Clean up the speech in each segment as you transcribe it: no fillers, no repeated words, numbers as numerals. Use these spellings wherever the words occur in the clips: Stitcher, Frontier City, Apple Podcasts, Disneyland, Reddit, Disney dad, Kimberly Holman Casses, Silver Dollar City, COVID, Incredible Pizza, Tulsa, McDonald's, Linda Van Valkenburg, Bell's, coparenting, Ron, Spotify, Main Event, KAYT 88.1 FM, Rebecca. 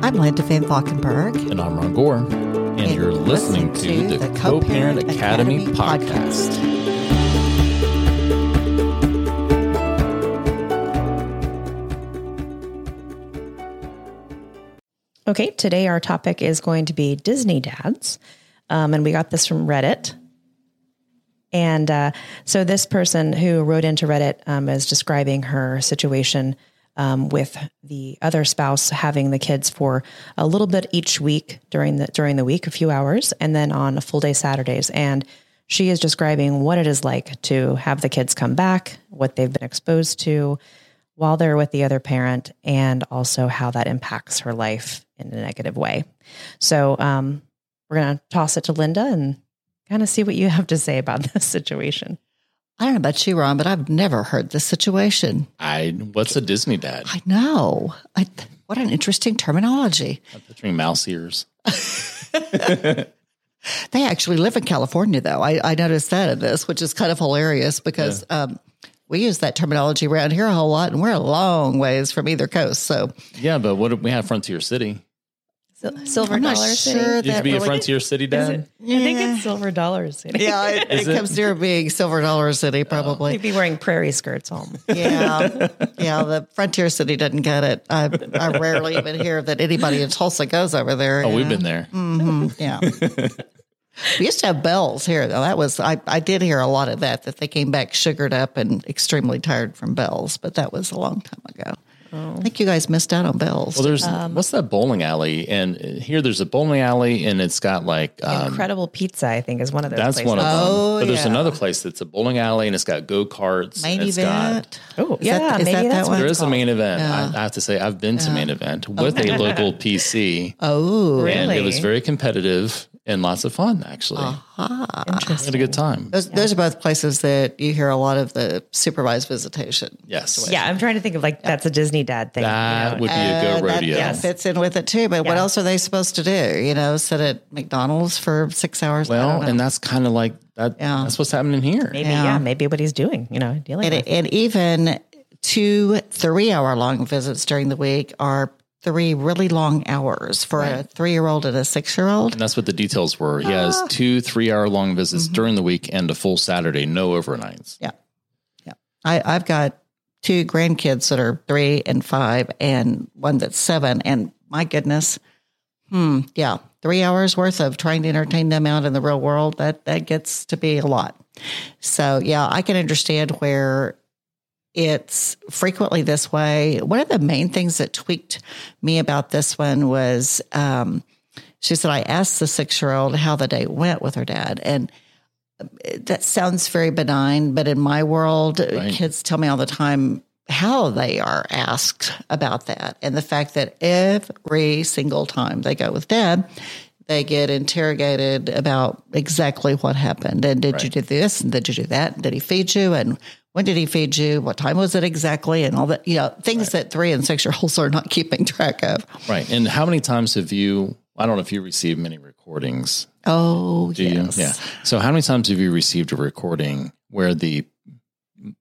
I'm Linda Van Valkenburg. And I'm Ron Gore. And you're listening to the Co-Parent Academy podcast. Okay, today our topic is going to be Disney dads. And we got this from Reddit. And so this person who wrote into Reddit is describing her situation with the other spouse having the kids for a little bit each week during the week, a few hours, and then on a full day Saturdays. And she is describing what it is like to have the kids come back, what they've been exposed to while they're with the other parent, and also how that impacts her life in a negative way. So we're going to toss it to Linda and kind of see what you have to say about this situation. I don't know about you, Ron, but I've never heard this situation. What's a Disney dad? I know. What an interesting terminology. I'm picturing mouse ears. They actually live in California, though. I noticed that in this, which is kind of hilarious because we use that terminology around here a whole lot, and we're a long ways from either coast. So yeah, but what if we have Frontier City? Silver Dollar City. Sure that you be a Frontier City dad? Yeah. I think it's Silver Dollar City. Yeah, it comes near being Silver Dollar City, probably. You'd be wearing prairie skirts home. Yeah. Yeah, the Frontier City doesn't get it. I rarely even hear that anybody in Tulsa goes over there. Oh, we've been there. Mm-hmm. Yeah. We used to have Bell's here, though. That was I did hear a lot of that they came back sugared up and extremely tired from Bell's, but that was a long time ago. I think you guys missed out on Bell's. Well, there's what's that bowling alley? And here there's a bowling alley, and it's got like Incredible Pizza. I think is one of those. That's places. One of them. Oh, but there's another place that's a bowling alley, and it's got go-karts. Main Event. Is that one? There is a Main Event. Yeah. I have to say, I've been to Main Event with a local PC. Oh, really? And it was very competitive. And lots of fun, actually. Uh-huh. Interesting. I had a good time. Those are both places that you hear a lot of the supervised visitation. Yes. Situation. Yeah, I'm trying to think of that's a Disney dad thing. That would be a go rodeo. That fits in with it, too. But what else are they supposed to do? You know, sit at McDonald's for 6 hours? Well, and that's kind of like that. Yeah. That's what's happening here. Maybe, maybe what he's doing, you know, dealing with it. And even 2 three-hour-long visits during the week are 3 really long hours for a 3-year-old and a 6-year-old. And that's what the details were. He has 2 three-hour-long visits during the week and a full Saturday, no overnights. Yeah. Yeah. I've got 2 grandkids that are 3 and 5 and one that's 7. And my goodness. 3 hours worth of trying to entertain them out in the real world. That gets to be a lot. So yeah, I can understand where it's frequently this way. One of the main things that tweaked me about this one was she said, I asked the 6-year-old how the day went with her dad. And that sounds very benign, but in my world, kids tell me all the time how they are asked about that. And the fact that every single time they go with dad, they get interrogated about exactly what happened. And did you do this? And did you do that? And did he feed you? And when did he feed you? What time was it exactly? And all that, you know, things that 3 and 6-year-olds are not keeping track of. Right. And how many times have you, I don't know if you receive many recordings. Oh, yes. You? Yeah. So how many times have you received a recording where the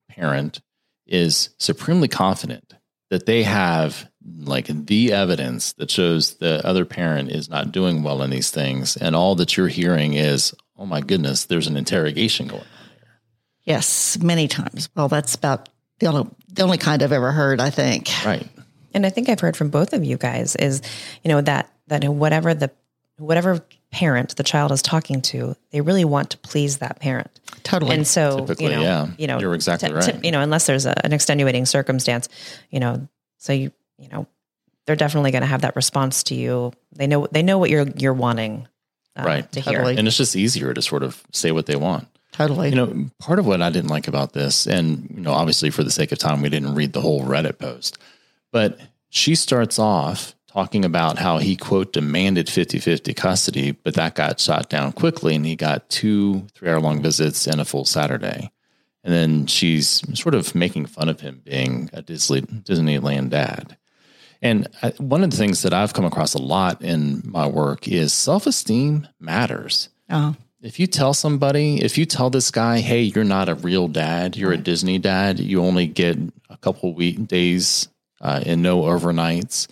parent is supremely confident that they have like the evidence that shows the other parent is not doing well in these things. And all that you're hearing is, oh my goodness, there's an interrogation going on. Yes, many times. Well, that's about the only kind I've ever heard, I think. Right. And I think I've heard from both of you guys is, you know, that whatever parent the child is talking to, they really want to please that parent. Totally. And so, typically, you know, you're exactly right. You know, unless there's an extenuating circumstance, you know, so you know, they're definitely going to have that response to you. They know what you're wanting to hear. And it's just easier to sort of say what they want. Totally. You know, part of what I didn't like about this, and, you know, obviously for the sake of time, we didn't read the whole Reddit post, but she starts off talking about how he, quote, demanded 50-50 custody, but that got shot down quickly and he got 2 three-hour-long visits and a full Saturday. And then she's sort of making fun of him being a Disneyland dad. And one of the things that I've come across a lot in my work is self-esteem matters. Oh. If you tell somebody, if you tell this guy, hey, you're not a real dad, you're a Disney dad, you only get a couple days and no overnights,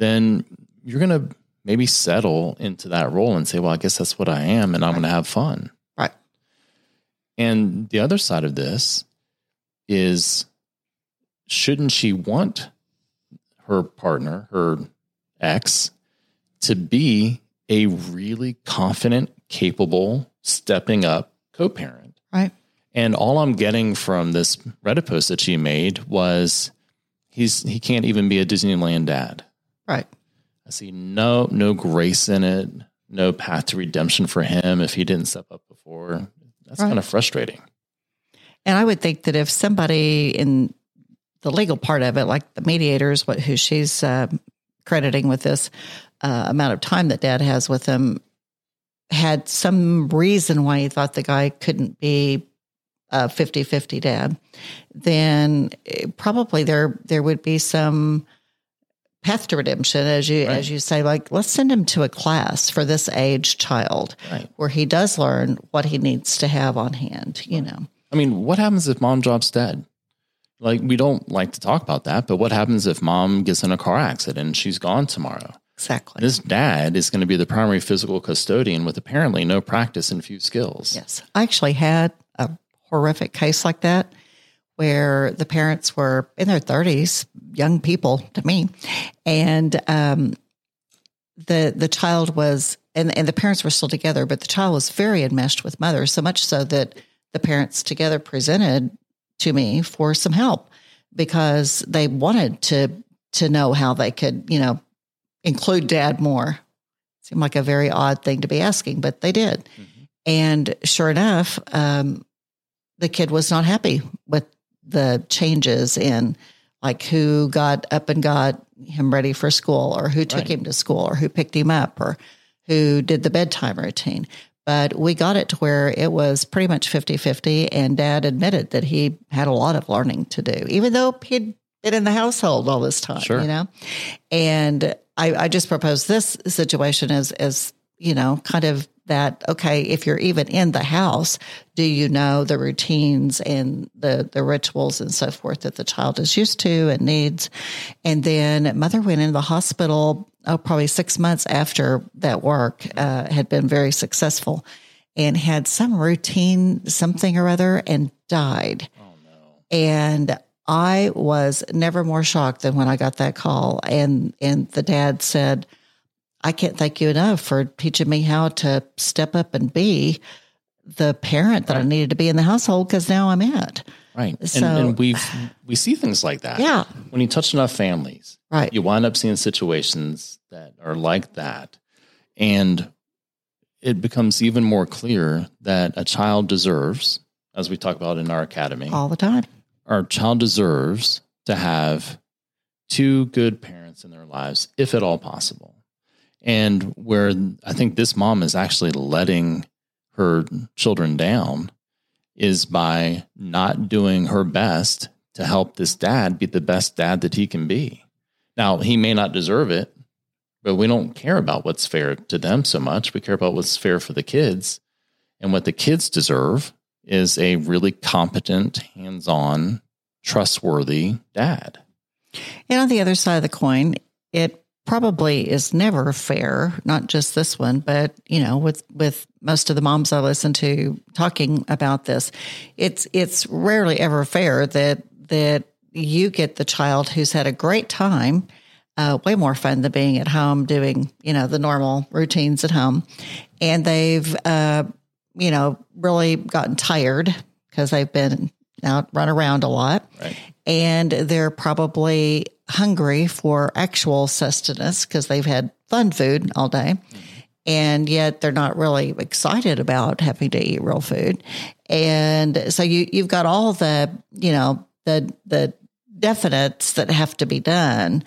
then you're going to maybe settle into that role and say, well, I guess that's what I am, and I'm going to have fun. Right. And the other side of this is, shouldn't she want her partner, her ex, to be a really confident, capable, stepping up co-parent? Right. And all I'm getting from this Reddit post that she made was he can't even be a Disneyland dad. Right. I see no grace in it, no path to redemption for him if he didn't step up before. That's right. Kind of frustrating. And I would think that if somebody in the legal part of it, like the mediators, who she's crediting with this amount of time that dad has with him, had some reason why he thought the guy couldn't be a 50-50 dad, then probably there would be some path to redemption, as you say, like, let's send him to a class for this age child, right, where he does learn what he needs to have on hand, you know. I mean, what happens if mom drops dead? Like, we don't like to talk about that, but what happens if mom gets in a car accident and she's gone tomorrow? Exactly. This dad is going to be the primary physical custodian with apparently no practice and few skills. Yes. I actually had a horrific case like that, where the parents were in their 30s, young people to me, and the child was, and the parents were still together, but the child was very enmeshed with mother, so much so that the parents together presented to me for some help, because they wanted to know how they could, you know, include dad more. It seemed like a very odd thing to be asking, but they did. Mm-hmm. And sure enough, the kid was not happy with the changes in, like, who got up and got him ready for school, or who took right. him to school, or who picked him up, or who did the bedtime routine. But we got it to where it was pretty much 50-50, and dad admitted that he had a lot of learning to do, even though he'd been in the household all this time, sure. you know? And I just proposed this situation as, you know, kind of that, okay, if you're even in the house, do you know the routines and the rituals and so forth that the child is used to and needs? And then mother went into the hospital, probably 6 months after that work had been very successful, and had some routine, something or other, and died. Oh, no. And I was never more shocked than when I got that call. And the dad said, I can't thank you enough for teaching me how to step up and be the parent that right. I needed to be in the household, because now I'm it. Right. So, and we see things like that. Yeah. When you touch enough families, right, you wind up seeing situations that are like that. And it becomes even more clear that a child deserves, as we talk about in our academy all the time, our child deserves to have two good parents in their lives, if at all possible. And where I think this mom is actually letting her children down is by not doing her best to help this dad be the best dad that he can be. Now, he may not deserve it, but we don't care about what's fair to them so much. We care about what's fair for the kids. And what the kids deserve is a really competent, hands-on, trustworthy dad. And on the other side of the coin, it probably is never fair, not just this one, but, you know, with most of the moms I listen to talking about this, it's rarely ever fair that you get the child who's had a great time, way more fun than being at home doing, you know, the normal routines at home. And they've, you know, really gotten tired because they've been out, run around a lot. Right. And they're probably hungry for actual sustenance because they've had fun food all day. And yet they're not really excited about having to eat real food. And so you've got all the, you know, the definites that have to be done,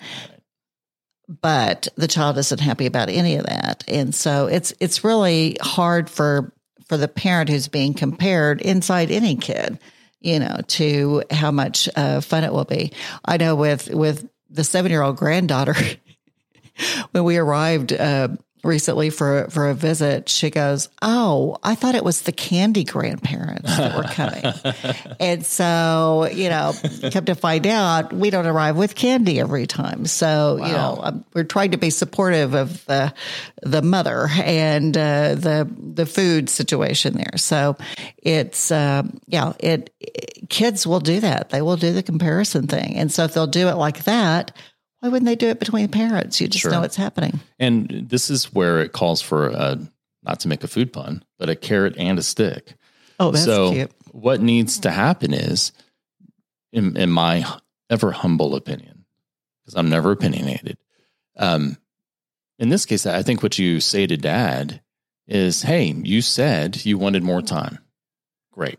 but the child isn't happy about any of that. And so it's really hard for the parent who's being compared inside any kid, you know, to how much fun it will be. I know with the 7-year-old granddaughter, when we arrived recently for a visit, she goes, "Oh, I thought it was the candy grandparents that were coming." And so, you know, come to find out, we don't arrive with candy every time. So, wow. You know, we're trying to be supportive of the mother and the food situation there. So it's, kids will do that. They will do the comparison thing. And so if they'll do it like that, why wouldn't they do it between parents? You just know it's happening. And this is where it calls for, not to make a food pun, but a carrot and a stick. Oh, that's cute. What needs to happen is, in my ever humble opinion, because I'm never opinionated, in this case, I think what you say to dad is, hey, you said you wanted more time. Great.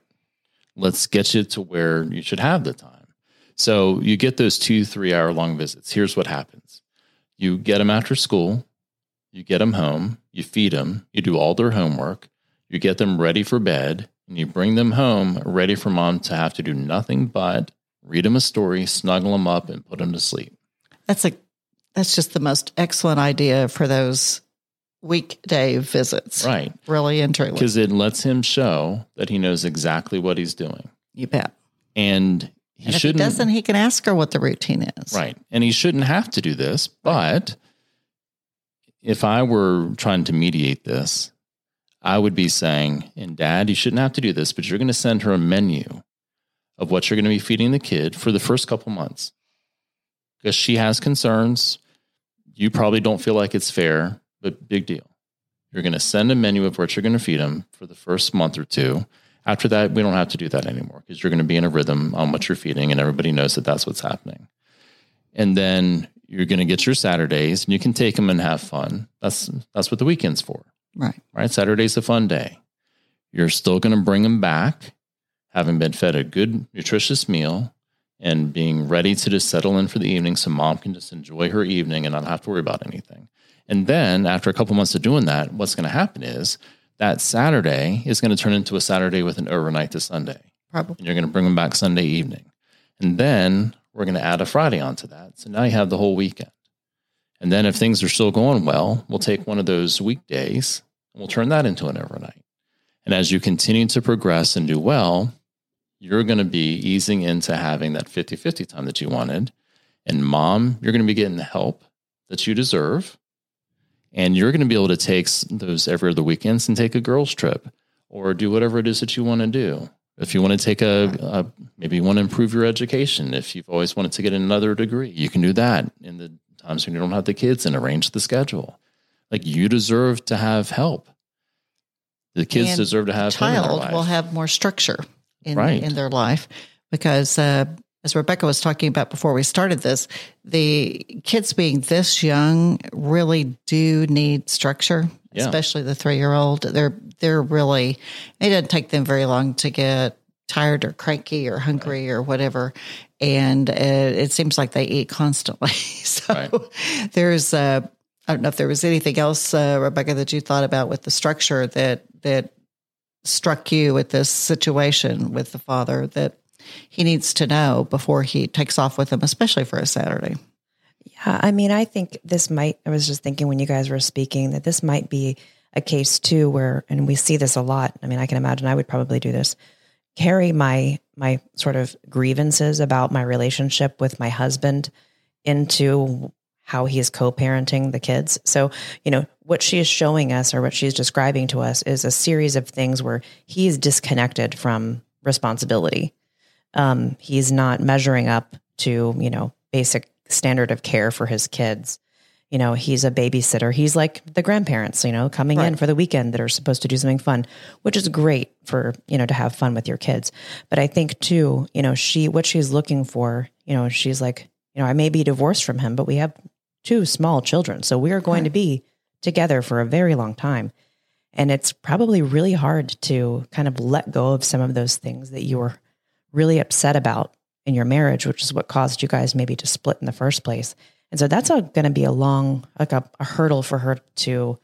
Let's get you to where you should have the time. So you get those 2-3 hour long visits. Here's what happens. You get them after school. You get them home. You feed them. You do all their homework. You get them ready for bed. And you bring them home ready for mom to have to do nothing but read them a story, snuggle them up, and put them to sleep. That's just the most excellent idea for those weekday visits. Right. Really intriguing. Because it lets him show that he knows exactly what he's doing. You bet. And if he doesn't, he can ask her what the routine is. Right. And he shouldn't have to do this. But if I were trying to mediate this, I would be saying, and dad, you shouldn't have to do this, but you're going to send her a menu of what you're going to be feeding the kid for the first couple months. Because she has concerns. You probably don't feel like it's fair, but big deal. You're going to send a menu of what you're going to feed them for the first month or two. After that, we don't have to do that anymore because you're going to be in a rhythm on what you're feeding and everybody knows that that's what's happening. And then you're going to get your Saturdays and you can take them and have fun. That's what the weekend's for. Right. Right. Saturday's a fun day. You're still going to bring them back, having been fed a good, nutritious meal and being ready to just settle in for the evening so mom can just enjoy her evening and not have to worry about anything. And then after a couple months of doing that, what's going to happen is, that Saturday is going to turn into a Saturday with an overnight to Sunday. Probably. And you're going to bring them back Sunday evening. And then we're going to add a Friday onto that. So now you have the whole weekend. And then if things are still going well, we'll take one of those weekdays and we'll turn that into an overnight. And as you continue to progress and do well, you're going to be easing into having that 50-50 time that you wanted. And mom, you're going to be getting the help that you deserve. And you're going to be able to take those every other weekends and take a girls trip or do whatever it is that you want to do. If you want to take maybe you want to improve your education. If you've always wanted to get another degree, you can do that in the times when you don't have the kids and arrange the schedule. Like you deserve to have help. The kids and deserve to have help. The child will have more structure in their life because, as Rebecca was talking about before we started this, the kids being this young really do need structure, especially the 3-year-old. They're really, it doesn't take them very long to get tired or cranky or hungry or whatever. And it seems like they eat constantly. So there's, I don't know if there was anything else, Rebecca, that you thought about with the structure that struck you with this situation with the father that he needs to know before he takes off with them, especially for a Saturday. Yeah. I mean, I think I was just thinking when you guys were speaking that this might be a case too, where, and we see this a lot. I mean, I can imagine I would probably do this, carry my sort of grievances about my relationship with my husband into how he is co-parenting the kids. So, you know, what she is showing us or what she's describing to us is a series of things where he's disconnected from responsibility. He's not measuring up to, you know, basic standard of care for his kids. You know, he's a babysitter. He's like the grandparents, you know, coming in for the weekend that are supposed to do something fun, which is great for, you know, to have fun with your kids. But I think too, you know, what she's looking for, you know, she's like, you know, I may be divorced from him, but we have 2 small children. So we are going to be together for a very long time. And it's probably really hard to kind of let go of some of those things that you were really upset about in your marriage, which is what caused you guys maybe to split in the first place. And so that's going to be a hurdle for her to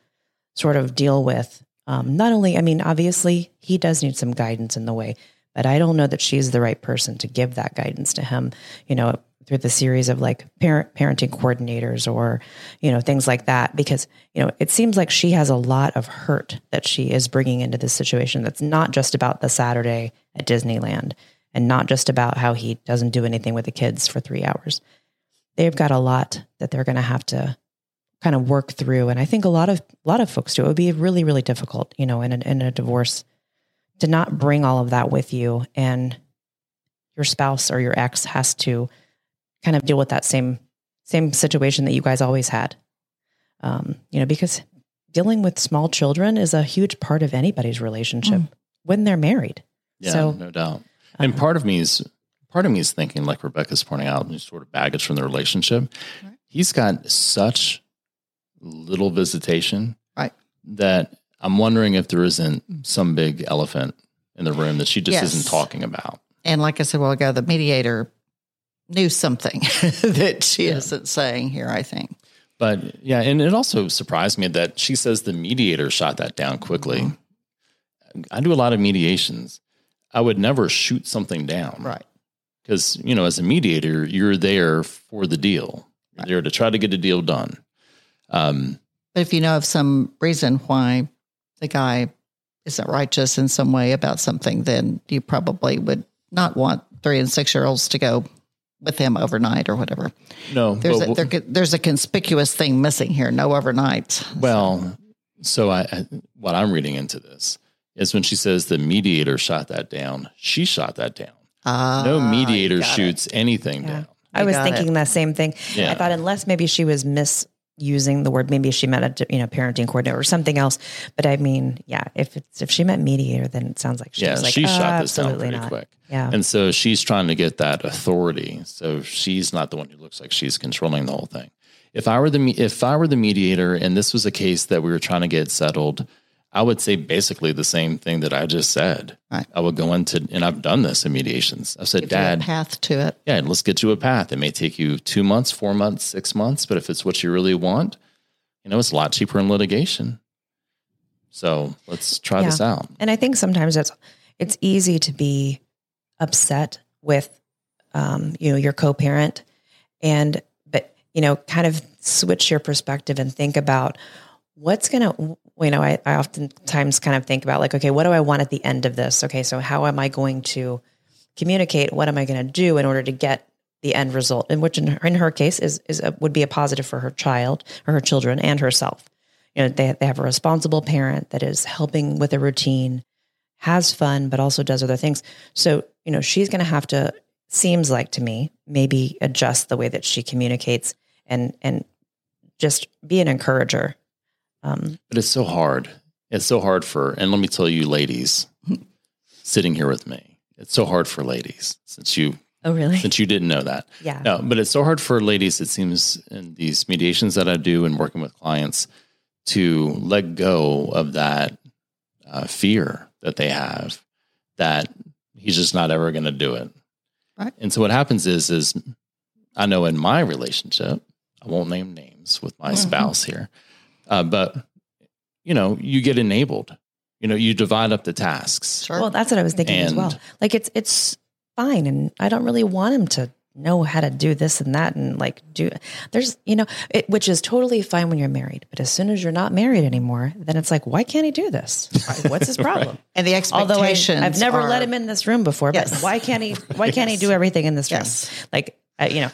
sort of deal with. Not only, I mean, obviously he does need some guidance in the way, but I don't know that she's the right person to give that guidance to him. You know, through the series of like parenting coordinators or, you know, things like that, because, you know, it seems like she has a lot of hurt that she is bringing into this situation. That's not just about the Saturday at Disneyland and not just about how he doesn't do anything with the kids for 3 hours. They've got a lot that they're going to have to kind of work through. And I think a lot of folks do. It would be really, really difficult, you know, in a divorce to not bring all of that with you. And your spouse or your ex has to kind of deal with that same situation that you guys always had. You know, because dealing with small children is a huge part of anybody's relationship when they're married. Yeah, so, no doubt. And part of me is thinking, like Rebecca's pointing out, any sort of baggage from the relationship. Right. He's got such little visitation, right, that I'm wondering if there isn't some big elephant in the room that she just isn't talking about. And like I said a while ago, the mediator knew something that she isn't saying here, I think. But yeah, and it also surprised me that she says the mediator shot that down quickly. Mm-hmm. I do a lot of mediations. I would never shoot something down. Right. Because, you know, as a mediator, you're there for the deal. Right. You're there to try to get a deal done. But if you know of some reason why the guy isn't righteous in some way about something, then you probably would not want 3 and 6-year-olds to go with him overnight or whatever. No, there's a conspicuous thing missing here. No overnights. Well, so what I'm reading into this is when she says the mediator shot that down, she shot that down. No mediator shoots anything down. I was thinking the same thing. Yeah. I thought unless maybe she was misusing the word, maybe she meant a parenting coordinator or something else. But I mean, yeah, if she meant mediator, then it sounds like she was like, she shot this down pretty quick. Yeah, and so she's trying to get that authority. So she's not the one who looks like she's controlling the whole thing. If I were the mediator, and this was a case that we were trying to get settled, I would say basically the same thing that I just said. Right. I would go into, and I've done this in mediations. I've said, give Dad, a path to it. Yeah, let's get you a path. It may take you 2 months, 4 months, 6 months, but if it's what you really want, you know, it's a lot cheaper in litigation. So let's try this out. And I think sometimes it's easy to be upset with, you know, your co-parent, but you know, kind of switch your perspective and think about what's going to. You know, I oftentimes kind of think about like, okay, what do I want at the end of this? Okay, so how am I going to communicate? What am I going to do in order to get the end result? And which in her case would be a positive for her child or her children and herself. You know, they have a responsible parent that is helping with a routine, has fun, but also does other things. So, you know, she's going to have to, seems like to me, maybe adjust the way that she communicates and just be an encourager. But it's so hard. It's so hard for, and let me tell you, ladies sitting here with me, it's so hard for ladies since you didn't know that. Yeah. No, but it's so hard for ladies, it seems, in these mediations that I do and working with clients to let go of that fear that they have that he's just not ever going to do it. Right. And so what happens is I know in my relationship, I won't name names with my spouse here. But, you know, you get enabled, you know, you divide up the tasks. Sure. Well, that's what I was thinking as well. Like it's fine. And I don't really want him to know how to do this and that. And like which is totally fine when you're married. But as soon as you're not married anymore, then it's like, why can't he do this? What's his problem? Right. And the expectations. Although I've never let him in this room before, but why can't he do everything in this room? Yes. Like, you know,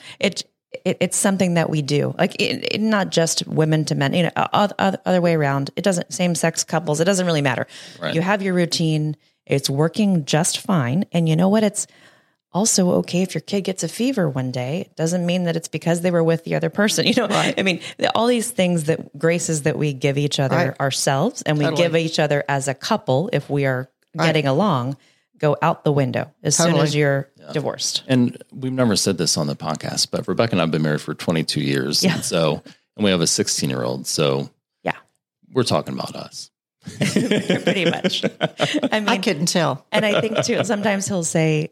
it's something that we do, like not just women to men, you know, other way around. It doesn't, same sex couples, it doesn't really matter. Right. You have your routine, it's working just fine. And you know what? It's also okay if your kid gets a fever one day. It doesn't mean that it's because they were with the other person. You know, right. I mean, all these things that graces that we give each other ourselves and we give each other as a couple, if we are getting along, go out the window as soon as you're divorced. And we've never said this on the podcast, but Rebecca and I have been married for 22 years. Yeah. And we have a 16-year-old. So we're talking about us. Pretty much. I mean, I couldn't tell. And I think too, sometimes he'll say,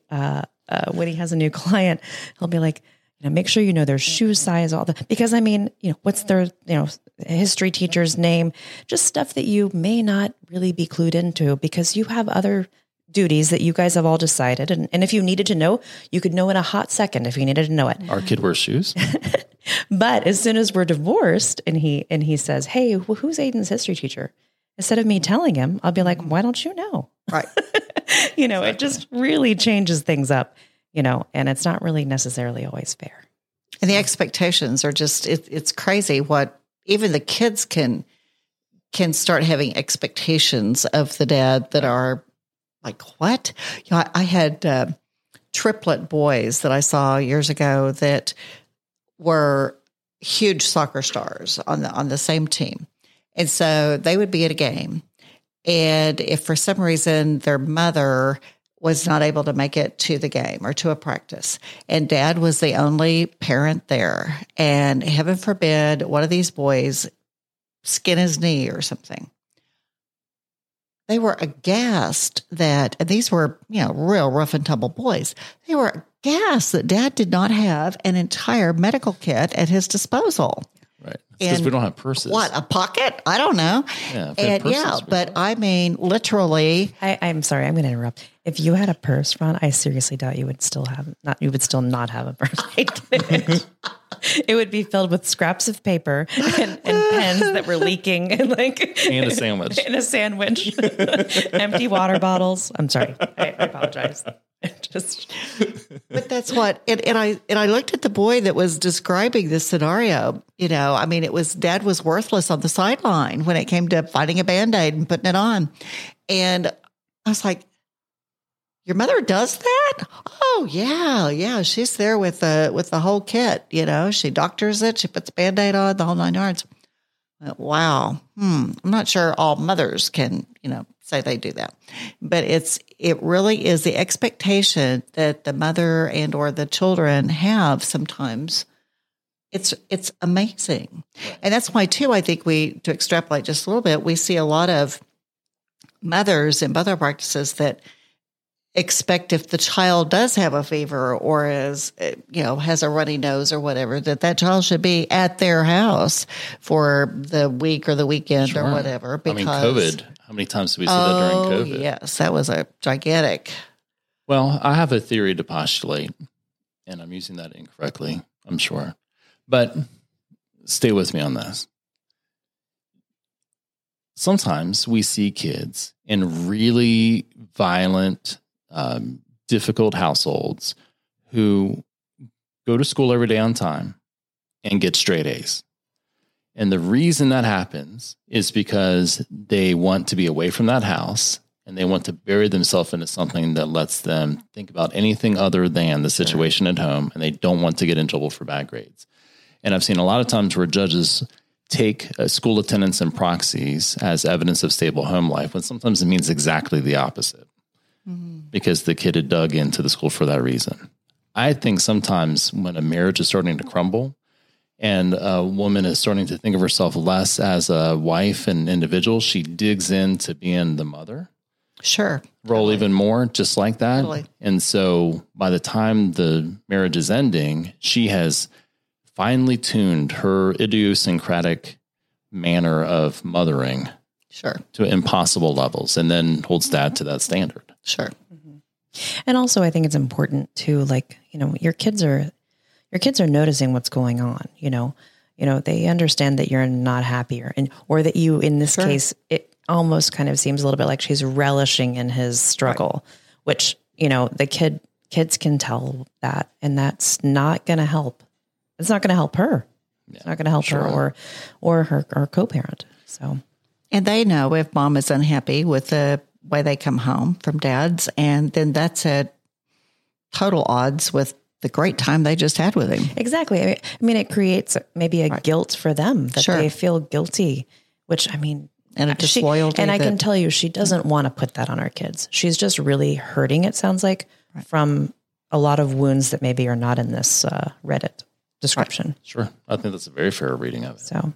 when he has a new client, he'll be like, you know, make sure you know their shoe size, because I mean, you know, what's their, you know, history teacher's name, just stuff that you may not really be clued into because you have other duties that you guys have all decided. And if you needed to know, you could know in a hot second if you needed to know it. Our kid wears shoes. But as soon as we're divorced and he says, hey, well, who's Aiden's history teacher? Instead of me telling him, I'll be like, why don't you know? Right. You know, exactly. It just really changes things up, you know, and it's not really necessarily always fair. And the expectations are just, it's crazy what even the kids can start having expectations of the dad that are like, what? You know, I had triplet boys that I saw years ago that were huge soccer stars on the same team. And so they would be at a game. And if for some reason their mother was not able to make it to the game or to a practice, and dad was the only parent there, and heaven forbid one of these boys skin his knee or something, they were aghast that, and these were, you know, real rough and tumble boys, they were aghast that dad did not have an entire medical kit at his disposal. Right. Because we don't have purses. What, a pocket? I don't know. Yeah, and purses, yeah, but I mean, literally. I'm sorry, I'm going to interrupt. If you had a purse, Ron, I seriously doubt you would still not have a purse. I did. It would be filled with scraps of paper and pens that were leaking, and a sandwich. Empty water bottles. I'm sorry. I apologize. But that's what, and I looked at the boy that was describing this scenario. You know, I mean, it was, dad was worthless on the sideline when it came to finding a Band-Aid and putting it on. And I was like, your mother does that? Oh yeah. Yeah. She's there with the whole kit, you know, she doctors it, she puts a Band-Aid on, the whole nine yards. Wow. I'm not sure all mothers can, you know, say they do that, but it really is the expectation that the mother and or the children have sometimes. It's amazing. And that's why too, I think to extrapolate just a little bit, we see a lot of mothers in both our practices that expect if the child does have a fever or is, you know, has a runny nose or whatever, that child should be at their house for the week or the weekend, sure, or whatever. Because, I mean, COVID, how many times did we see that during COVID? Yes, that was a gigantic. Well, I have a theory to postulate, and I'm using that incorrectly, I'm sure. But stay with me on this. Sometimes we see kids in really violent, difficult households who go to school every day on time and get straight A's. And the reason that happens is because they want to be away from that house and they want to bury themselves into something that lets them think about anything other than the situation at home. And they don't want to get in trouble for bad grades. And I've seen a lot of times where judges take school attendance and proxies as evidence of stable home life, when sometimes it means exactly the opposite, because the kid had dug into the school for that reason. I think sometimes when a marriage is starting to crumble and a woman is starting to think of herself less as a wife and individual, she digs into being the mother. Sure. Roll even more, just like that. Totally. And so by the time the marriage is ending, she has finely tuned her idiosyncratic manner of mothering, sure, to impossible levels, and then holds dad to that standard. Sure. Mm-hmm. And also I think it's important to, like, you know, your kids are noticing what's going on, you know, they understand that you're not happier or that you, in this, sure, case, it almost kind of seems a little bit like she's relishing in his struggle, right, which, you know, the kids can tell that, and that's not going to help. It's not going to help her. It's not going to help, sure, her or her or co-parent. So, and they know if mom is unhappy with the way they come home from dad's, and then that's at total odds with the great time they just had with him. Exactly. I mean, it creates maybe a, right, guilt for them that, sure, they feel guilty, which, I mean, and a disloyalty. And I can tell you, she doesn't want to put that on our kids. She's just really hurting, it sounds like, right, from a lot of wounds that maybe are not in this Reddit description. Sure. I think that's a very fair reading of it. So,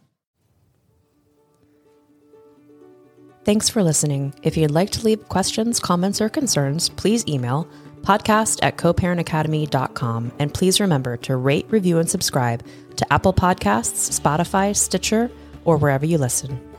thanks for listening. If you'd like to leave questions, comments, or concerns, please email podcast@coparentacademy.com. And please remember to rate, review, and subscribe to Apple Podcasts, Spotify, Stitcher, or wherever you listen.